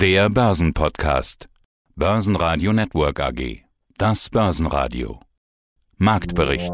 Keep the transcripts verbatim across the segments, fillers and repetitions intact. Der Börsenpodcast. Börsenradio Network A G. Das Börsenradio. Marktbericht.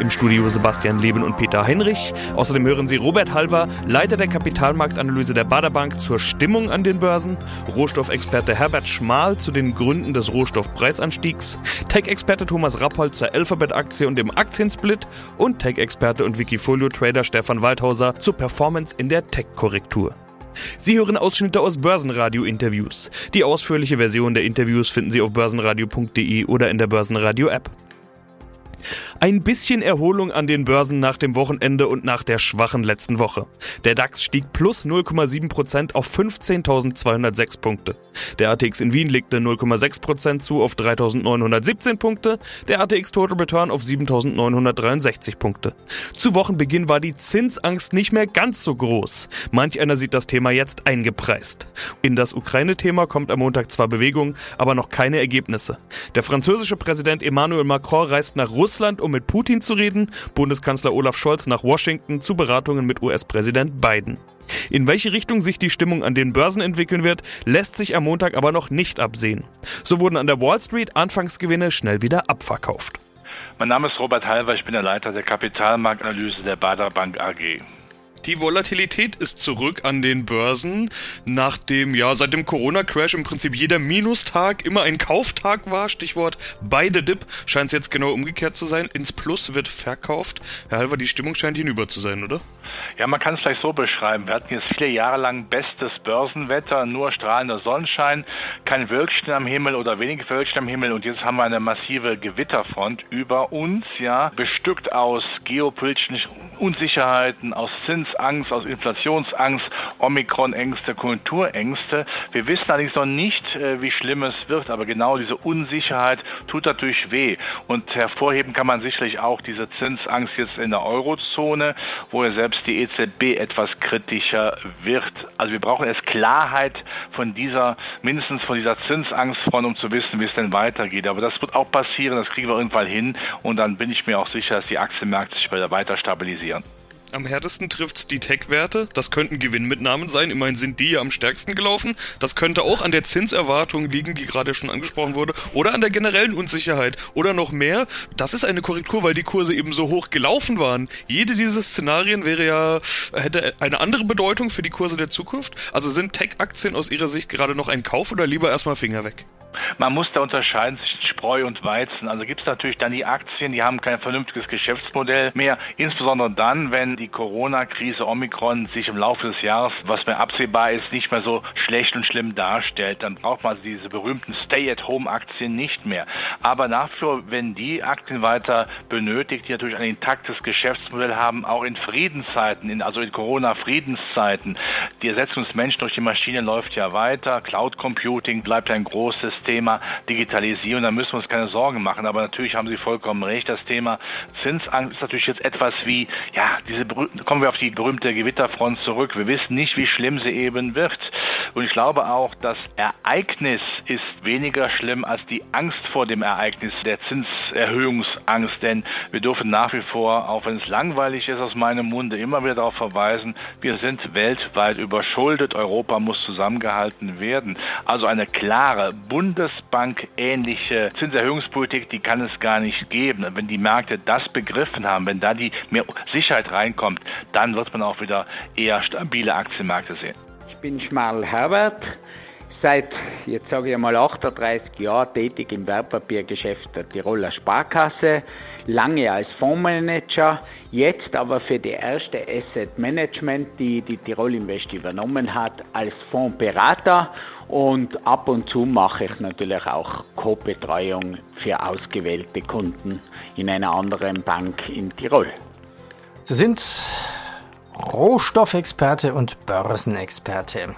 Im Studio Sebastian Leben und Peter Heinrich. Außerdem hören Sie Robert Halver, Leiter der Kapitalmarktanalyse der Baader Bank, zur Stimmung an den Börsen, Rohstoffexperte Herbert Schmal zu den Gründen des Rohstoffpreisanstiegs, Tech-Experte Thomas Rappold zur Alphabet-Aktie und dem Aktiensplit und Tech-Experte und Wikifolio-Trader Stefan Waldhauser zur Performance in der Tech-Korrektur. Sie hören Ausschnitte aus Börsenradio-Interviews. Die ausführliche Version der Interviews finden Sie auf börsenradio punkt de oder in der Börsenradio-App. Ein bisschen Erholung an den Börsen nach dem Wochenende und nach der schwachen letzten Woche. Der DAX stieg plus null Komma sieben Prozent auf fünfzehntausendzweihundertsechs Punkte. Der A T X in Wien legte null Komma sechs Prozent zu auf dreitausendneunhundertsiebzehn Punkte, der A T X Total Return auf siebentausendneunhundertdreiundsechzig Punkte. Zu Wochenbeginn war die Zinsangst nicht mehr ganz so groß. Manch einer sieht das Thema jetzt eingepreist. In das Ukraine-Thema kommt am Montag zwar Bewegung, aber noch keine Ergebnisse. Der französische Präsident Emmanuel Macron reist nach Russland, um mit Putin zu reden, Bundeskanzler Olaf Scholz nach Washington zu Beratungen mit U S-Präsident Biden. In welche Richtung sich die Stimmung an den Börsen entwickeln wird, lässt sich am Montag aber noch nicht absehen. So wurden an der Wall Street Anfangsgewinne schnell wieder abverkauft. Mein Name ist Robert Halver, ich bin der Leiter der Kapitalmarktanalyse der Baader Bank A G. Die Volatilität ist zurück an den Börsen, nachdem ja seit dem Corona-Crash im Prinzip jeder Minustag immer ein Kauftag war. Stichwort Buy the Dip, scheint es jetzt genau umgekehrt zu sein. Ins Plus wird verkauft. Herr Halver, die Stimmung scheint hinüber zu sein, oder? Ja, man kann es vielleicht so beschreiben. Wir hatten jetzt viele Jahre lang bestes Börsenwetter, nur strahlender Sonnenschein, kein Wölkchen am Himmel oder wenig Wölkchen am Himmel. Und jetzt haben wir eine massive Gewitterfront über uns, ja, bestückt aus geopolitischen Unsicherheiten, aus Zins. Angst, aus Inflationsangst, Omikron-Ängste, Konjunkturängste. Wir wissen allerdings noch nicht, wie schlimm es wird, aber genau diese Unsicherheit tut natürlich weh. Und hervorheben kann man sicherlich auch diese Zinsangst jetzt in der Eurozone, wo ja selbst die E Z B etwas kritischer wird. Also wir brauchen erst Klarheit von dieser, mindestens von dieser Zinsangst von, um zu wissen, wie es denn weitergeht. Aber das wird auch passieren, das kriegen wir irgendwann hin und dann bin ich mir auch sicher, dass die Aktienmärkte sich weiter stabilisieren. Am härtesten trifft's die Tech-Werte. Das könnten Gewinnmitnahmen sein. Immerhin sind die ja am stärksten gelaufen. Das könnte auch an der Zinserwartung liegen, die gerade schon angesprochen wurde. Oder an der generellen Unsicherheit. Oder noch mehr. Das ist eine Korrektur, weil die Kurse eben so hoch gelaufen waren. Jede dieser Szenarien wäre ja, hätte eine andere Bedeutung für die Kurse der Zukunft. Also sind Tech-Aktien aus Ihrer Sicht gerade noch ein Kauf oder lieber erstmal Finger weg? Man muss da unterscheiden zwischen Spreu und Weizen. Also gibt es natürlich dann die Aktien, die haben kein vernünftiges Geschäftsmodell mehr. Insbesondere dann, wenn die Corona-Krise Omikron sich im Laufe des Jahres, was mehr absehbar ist, nicht mehr so schlecht und schlimm darstellt. Dann braucht man also diese berühmten Stay-at-Home-Aktien nicht mehr. Aber nach wie vor, wenn die Aktien weiter benötigt, die natürlich ein intaktes Geschäftsmodell haben, auch in Friedenszeiten, in, also in Corona-Friedenszeiten. Die Ersetzung des Menschen durch die Maschine läuft ja weiter. Cloud-Computing bleibt ein großes Thema Digitalisierung, da müssen wir uns keine Sorgen machen, aber natürlich haben Sie vollkommen recht, das Thema Zinsangst ist natürlich jetzt etwas wie, ja, diese kommen wir auf die berühmte Gewitterfront zurück, wir wissen nicht, wie schlimm sie eben wird und ich glaube auch, das Ereignis ist weniger schlimm als die Angst vor dem Ereignis, der Zinserhöhungsangst, denn wir dürfen nach wie vor, auch wenn es langweilig ist aus meinem Munde, immer wieder darauf verweisen, wir sind weltweit überschuldet, Europa muss zusammengehalten werden, also eine klare, bunte Bundesbank-ähnliche Zinserhöhungspolitik, die kann es gar nicht geben. Und wenn die Märkte das begriffen haben, wenn da die mehr Sicherheit reinkommt, dann wird man auch wieder eher stabile Aktienmärkte sehen. Ich bin Schmal Herbert, seit, jetzt sage ich mal, achtunddreißig Jahren tätig im Wertpapiergeschäft der Tiroler Sparkasse, lange als Fondsmanager, jetzt aber für die erste Asset Management, die die Tirol Invest übernommen hat, als Fondsberater. Und ab und zu mache ich natürlich auch Co-Betreuung für ausgewählte Kunden in einer anderen Bank in Tirol. Sie sind Rohstoffexperte und Börsenexperte.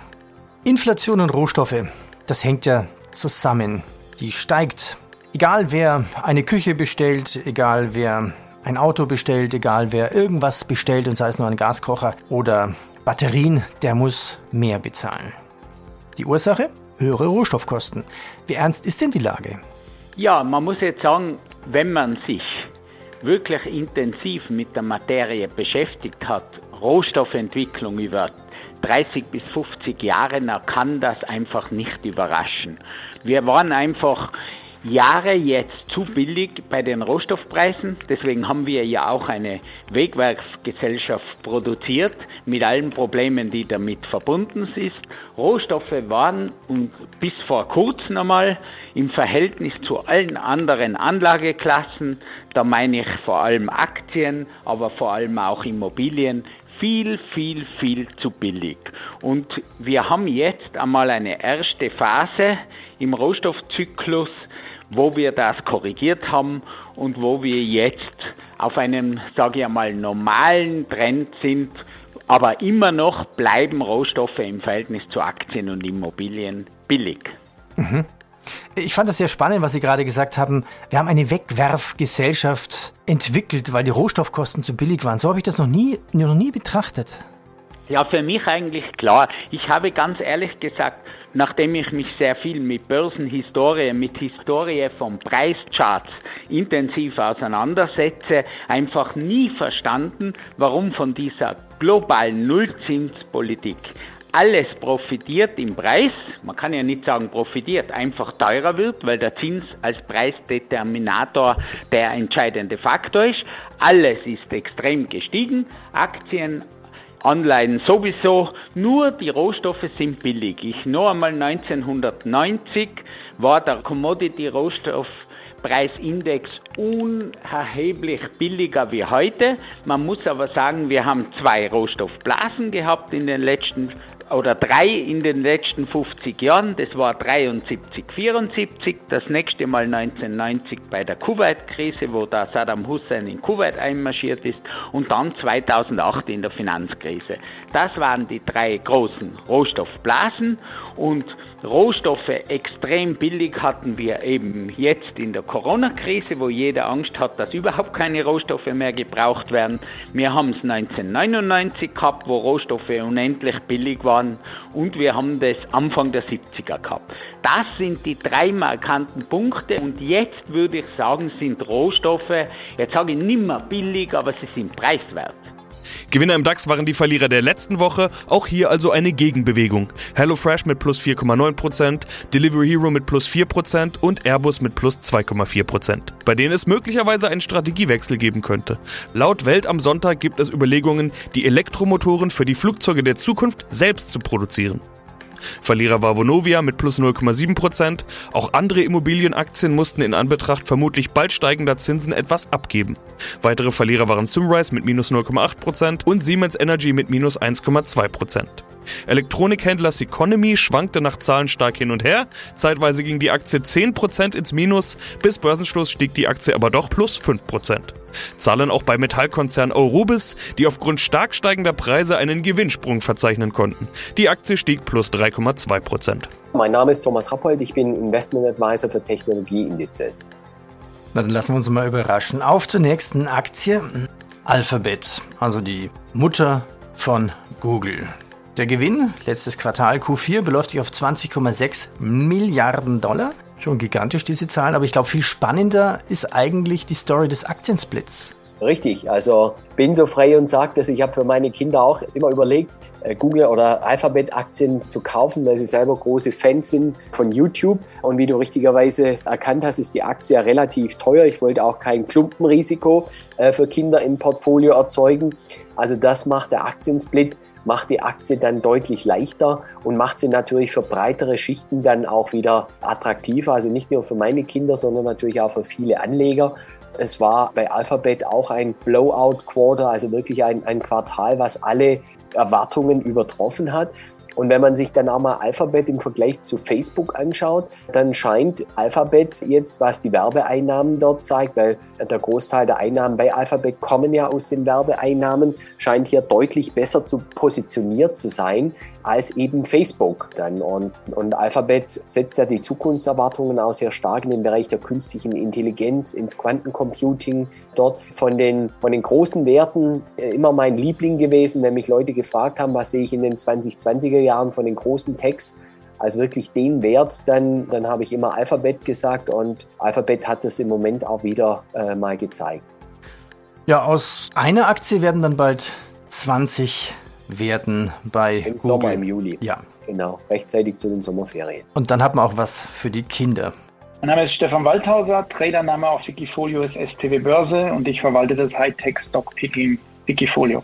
Inflation und Rohstoffe, das hängt ja zusammen. Die steigt. Egal wer eine Küche bestellt, egal wer ein Auto bestellt, egal wer irgendwas bestellt, und sei es nur ein Gaskocher oder Batterien, der muss mehr bezahlen. Die Ursache? Höhere Rohstoffkosten. Wie ernst ist denn die Lage? Ja, man muss jetzt sagen, wenn man sich wirklich intensiv mit der Materie beschäftigt hat, Rohstoffentwicklung über dreißig bis fünfzig Jahren, dann kann das einfach nicht überraschen. Wir waren einfach Jahre jetzt zu billig bei den Rohstoffpreisen. Deswegen haben wir ja auch eine Wegwerfgesellschaft produziert mit allen Problemen, die damit verbunden sind. Rohstoffe waren und bis vor kurzem einmal im Verhältnis zu allen anderen Anlageklassen, da meine ich vor allem Aktien, aber vor allem auch Immobilien, viel, viel, viel zu billig. Und wir haben jetzt einmal eine erste Phase im Rohstoffzyklus, wo wir das korrigiert haben und wo wir jetzt auf einem, sage ich einmal, normalen Trend sind, aber immer noch bleiben Rohstoffe im Verhältnis zu Aktien und Immobilien billig. Mhm. Ich fand das sehr spannend, was Sie gerade gesagt haben. Wir haben eine Wegwerfgesellschaft entwickelt, weil die Rohstoffkosten zu billig waren. So habe ich das noch nie, noch nie betrachtet. Ja, für mich eigentlich klar. Ich habe ganz ehrlich gesagt, nachdem ich mich sehr viel mit Börsenhistorie, mit Historie von Preischarts intensiv auseinandersetze, einfach nie verstanden, warum von dieser globalen Nullzinspolitik alles profitiert im Preis, man kann ja nicht sagen profitiert, einfach teurer wird, weil der Zins als Preisdeterminator der entscheidende Faktor ist. Alles ist extrem gestiegen, Aktien, Anleihen sowieso, nur die Rohstoffe sind billig. Ich noch einmal neunzehnhundertneunzig war der Commodity-Rohstoff Preisindex unerheblich billiger wie heute. Man muss aber sagen, wir haben zwei Rohstoffblasen gehabt in den letzten, oder drei in den letzten fünfzig Jahren. Das war dreiundsiebzig, vierundsiebzig, das nächste Mal neunzehnhundertneunzig bei der Kuwait-Krise, wo da Saddam Hussein in Kuwait einmarschiert ist, und dann zweitausendacht in der Finanzkrise. Das waren die drei großen Rohstoffblasen, und Rohstoffe extrem billig hatten wir eben jetzt in der Corona-Krise, wo jeder Angst hat, dass überhaupt keine Rohstoffe mehr gebraucht werden. Wir haben es neunzehnhundertneunundneunzig gehabt, wo Rohstoffe unendlich billig waren, und wir haben das Anfang der siebziger gehabt. Das sind die drei markanten Punkte, und jetzt würde ich sagen, sind Rohstoffe, jetzt sage ich nicht mehr billig, aber sie sind preiswert. Gewinner im DAX waren die Verlierer der letzten Woche, auch hier also eine Gegenbewegung. HelloFresh mit plus vier Komma neun Prozent, Delivery Hero mit plus vier Prozent und Airbus mit plus zwei Komma vier Prozent, bei denen es möglicherweise einen Strategiewechsel geben könnte. Laut Welt am Sonntag gibt es Überlegungen, die Elektromotoren für die Flugzeuge der Zukunft selbst zu produzieren. Verlierer war Vonovia mit plus null Komma sieben Prozent. Auch andere Immobilienaktien mussten in Anbetracht vermutlich bald steigender Zinsen etwas abgeben. Weitere Verlierer waren Simrise mit minus null Komma acht Prozent und Siemens Energy mit minus eins Komma zwei Prozent. Elektronikhändler Seconomy schwankte nach Zahlen stark hin und her. Zeitweise ging die Aktie zehn Prozent ins Minus, bis Börsenschluss stieg die Aktie aber doch plus fünf Prozent. Zahlen auch bei Metallkonzern Aurubis, die aufgrund stark steigender Preise einen Gewinnsprung verzeichnen konnten. Die Aktie stieg plus drei Komma zwei Prozent. Mein Name ist Thomas Rappold, ich bin Investment Advisor für Technologieindizes. Na, dann lassen wir uns mal überraschen. Auf zur nächsten Aktie. Alphabet, also die Mutter von Google. Der Gewinn, letztes Quartal Q vier, beläuft sich auf zwanzig Komma sechs Milliarden Dollar. Schon gigantisch diese Zahlen, aber ich glaube, viel spannender ist eigentlich die Story des Aktiensplits. Richtig, also bin so frei und sage das, ich habe für meine Kinder auch immer überlegt, Google- oder Alphabet-Aktien zu kaufen, weil sie selber große Fans sind von YouTube. Und wie du richtigerweise erkannt hast, ist die Aktie ja relativ teuer. Ich wollte auch kein Klumpenrisiko für Kinder im Portfolio erzeugen. Also das macht der Aktiensplit, macht die Aktie dann deutlich leichter und macht sie natürlich für breitere Schichten dann auch wieder attraktiver. Also nicht nur für meine Kinder, sondern natürlich auch für viele Anleger. Es war bei Alphabet auch ein Blowout-Quarter, also wirklich ein, ein Quartal, was alle Erwartungen übertroffen hat. Und wenn man sich dann auch mal Alphabet im Vergleich zu Facebook anschaut, dann scheint Alphabet jetzt, was die Werbeeinnahmen dort zeigt, weil der Großteil der Einnahmen bei Alphabet kommen ja aus den Werbeeinnahmen, scheint hier deutlich besser zu positioniert zu sein als eben Facebook dann. Und, und Alphabet setzt ja die Zukunftserwartungen auch sehr stark in den Bereich der künstlichen Intelligenz, ins Quantencomputing. Dort von den, von den großen Werten immer mein Liebling gewesen, wenn mich Leute gefragt haben, was sehe ich in den zwanzig zwanziger Jahren von den großen Techs als wirklich den Wert, dann, dann habe ich immer Alphabet gesagt, und Alphabet hat das im Moment auch wieder äh, mal gezeigt. Ja, aus einer Aktie werden dann bald zwanzig werden bei Im Google. Sommer, im Juli. Ja. Genau, rechtzeitig zu den Sommerferien. Und dann hat man auch was für die Kinder. Mein Name ist Stefan Waldhauser, Tradername auf Wikifolio ist S T W Börse und ich verwalte das Hightech Stockpicking Wikifolio.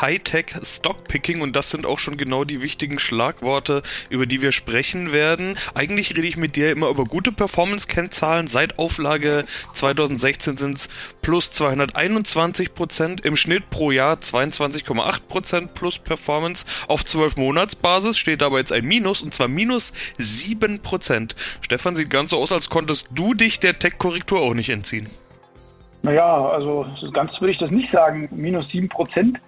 Hightech Stockpicking, und das sind auch schon genau die wichtigen Schlagworte, über die wir sprechen werden. Eigentlich rede ich mit dir immer über gute Performance-Kennzahlen. Seit Auflage zwanzig sechzehn sind es plus zweihunderteinundzwanzig Prozent, im Schnitt pro Jahr zweiundzwanzig Komma acht Prozent plus Performance. Auf zwölf Monatsbasis steht aber jetzt ein Minus, und zwar minus sieben Prozent. Stefan, sieht ganz so aus, als konntest du dich der Tech-Korrektur auch nicht entziehen. Naja, also ganz würde ich das nicht sagen. Minus sieben Prozent.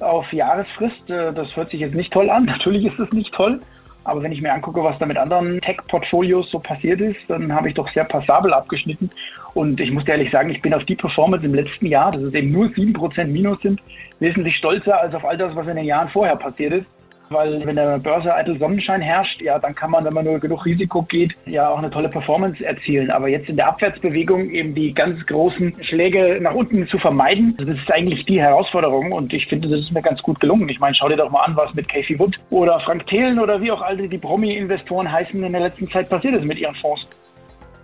Auf Jahresfrist, das hört sich jetzt nicht toll an, natürlich ist es nicht toll, aber wenn ich mir angucke, was da mit anderen Tech-Portfolios so passiert ist, dann habe ich doch sehr passabel abgeschnitten, und ich muss dir ehrlich sagen, ich bin auf die Performance im letzten Jahr, dass es eben nur sieben Prozent Minus sind, wesentlich stolzer als auf all das, was in den Jahren vorher passiert ist, weil wenn der Börse eitel Sonnenschein herrscht, ja, dann kann man, wenn man nur genug Risiko geht, ja auch eine tolle Performance erzielen, aber jetzt in der Abwärtsbewegung eben die ganz großen Schläge nach unten zu vermeiden, das ist eigentlich die Herausforderung, und ich finde, das ist mir ganz gut gelungen. Ich meine, schau dir doch mal an, was mit Casey Wood oder Frank Thelen oder wie auch all die Promi-Investoren heißen in der letzten Zeit passiert ist mit ihren Fonds.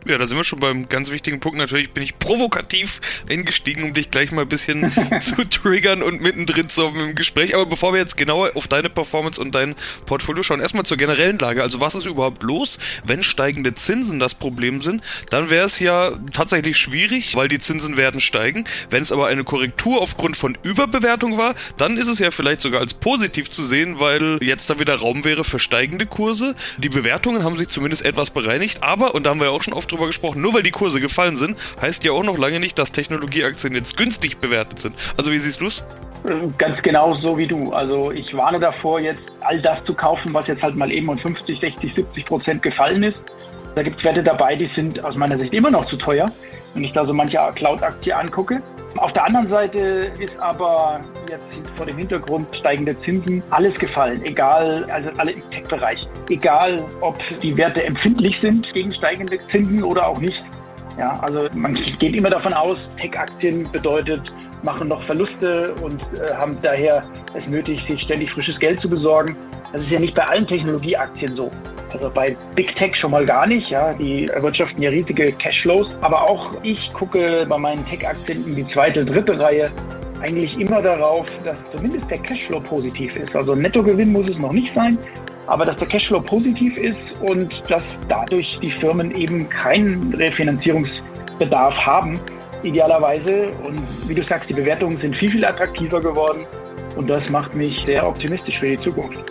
Ja, da sind wir schon beim ganz wichtigen Punkt. Natürlich bin ich provokativ eingestiegen, um dich gleich mal ein bisschen zu triggern und mittendrin zu haben im Gespräch. Aber bevor wir jetzt genauer auf deine Performance und dein Portfolio schauen, erstmal zur generellen Lage. Also was ist überhaupt los, wenn steigende Zinsen das Problem sind? Dann wäre es ja tatsächlich schwierig, weil die Zinsen werden steigen. Wenn es aber eine Korrektur aufgrund von Überbewertung war, dann ist es ja vielleicht sogar als positiv zu sehen, weil jetzt da wieder Raum wäre für steigende Kurse. Die Bewertungen haben sich zumindest etwas bereinigt. Aber, und da haben wir ja auch schon oft drüber gesprochen, nur weil die Kurse gefallen sind, heißt ja auch noch lange nicht, dass Technologieaktien jetzt günstig bewertet sind. Also wie siehst du es? Ganz genau so wie du. Also ich warne davor, jetzt all das zu kaufen, was jetzt halt mal eben um fünfzig, sechzig, siebzig Prozent gefallen ist. Da gibt es Werte dabei, die sind aus meiner Sicht immer noch zu teuer, wenn ich da so manche Cloud-Aktie angucke. Auf der anderen Seite ist aber jetzt vor dem Hintergrund steigender Zinsen alles gefallen, egal, also alle im Tech-Bereich. Egal, ob die Werte empfindlich sind gegen steigende Zinsen oder auch nicht. Ja, also man geht immer davon aus, Tech-Aktien bedeutet, machen noch Verluste und äh, haben daher es nötig, sich ständig frisches Geld zu besorgen. Das ist ja nicht bei allen Technologieaktien so. Also bei Big Tech schon mal gar nicht, ja, die erwirtschaften ja riesige Cashflows. Aber auch ich gucke bei meinen Tech-Aktien in die zweite, dritte Reihe eigentlich immer darauf, dass zumindest der Cashflow positiv ist. Also Nettogewinn muss es noch nicht sein, aber dass der Cashflow positiv ist und dass dadurch die Firmen eben keinen Refinanzierungsbedarf haben, idealerweise. Und wie du sagst, die Bewertungen sind viel, viel attraktiver geworden, und das macht mich sehr optimistisch für die Zukunft.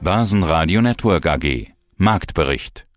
Börsenradio Network A G. Marktbericht.